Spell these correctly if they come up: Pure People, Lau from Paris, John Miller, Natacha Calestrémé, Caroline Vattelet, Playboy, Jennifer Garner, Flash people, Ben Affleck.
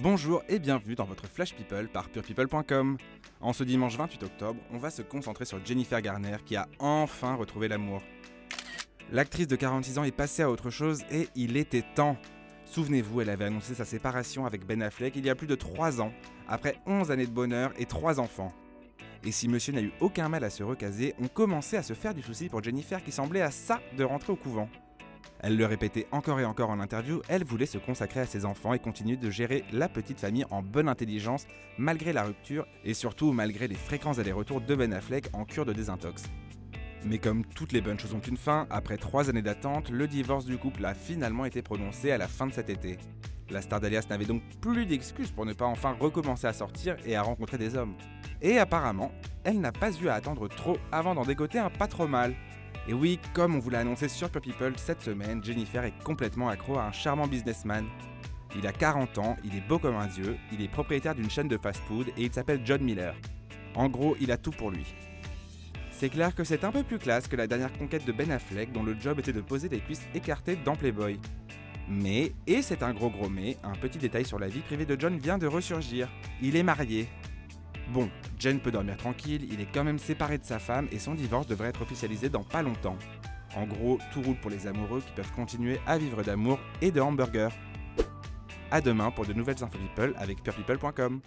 Bonjour et bienvenue dans votre Flash People par purepeople.com. En ce dimanche 28 octobre, on va se concentrer sur Jennifer Garner qui a enfin retrouvé l'amour. L'actrice de 46 ans est passée à autre chose et il était temps. Souvenez-vous, elle avait annoncé sa séparation avec Ben Affleck il y a plus de 3 ans, après 11 années de bonheur et 3 enfants. Et si monsieur n'a eu aucun mal à se recaser, on commençait à se faire du souci pour Jennifer qui semblait à ça de rentrer au couvent. Elle le répétait encore et encore en interview, elle voulait se consacrer à ses enfants et continuer de gérer la petite famille en bonne intelligence malgré la rupture et surtout malgré les fréquents allers-retours de Ben Affleck en cure de désintox. Mais comme toutes les bonnes choses ont une fin, après 3 années d'attente, le divorce du couple a finalement été prononcé à la fin de cet été. La star d'Alias n'avait donc plus d'excuses pour ne pas enfin recommencer à sortir et à rencontrer des hommes. Et apparemment, elle n'a pas eu à attendre trop avant d'en dégoter un pas trop mal. Et oui, comme on vous l'a annoncé sur Pure People, cette semaine, Jennifer est complètement accro à un charmant businessman. Il a 40 ans, il est beau comme un dieu, il est propriétaire d'une chaîne de fast-food et il s'appelle John Miller. En gros, il a tout pour lui. C'est clair que c'est un peu plus classe que la dernière conquête de Ben Affleck dont le job était de poser des cuisses écartées dans Playboy. Mais, et c'est un gros mais, un petit détail sur la vie privée de John vient de ressurgir. Il est marié. Bon, Jen peut dormir tranquille, il est quand même séparé de sa femme et son divorce devrait être officialisé dans pas longtemps. En gros, tout roule pour les amoureux qui peuvent continuer à vivre d'amour et de hamburgers. À demain pour de nouvelles infos people avec purepeople.com.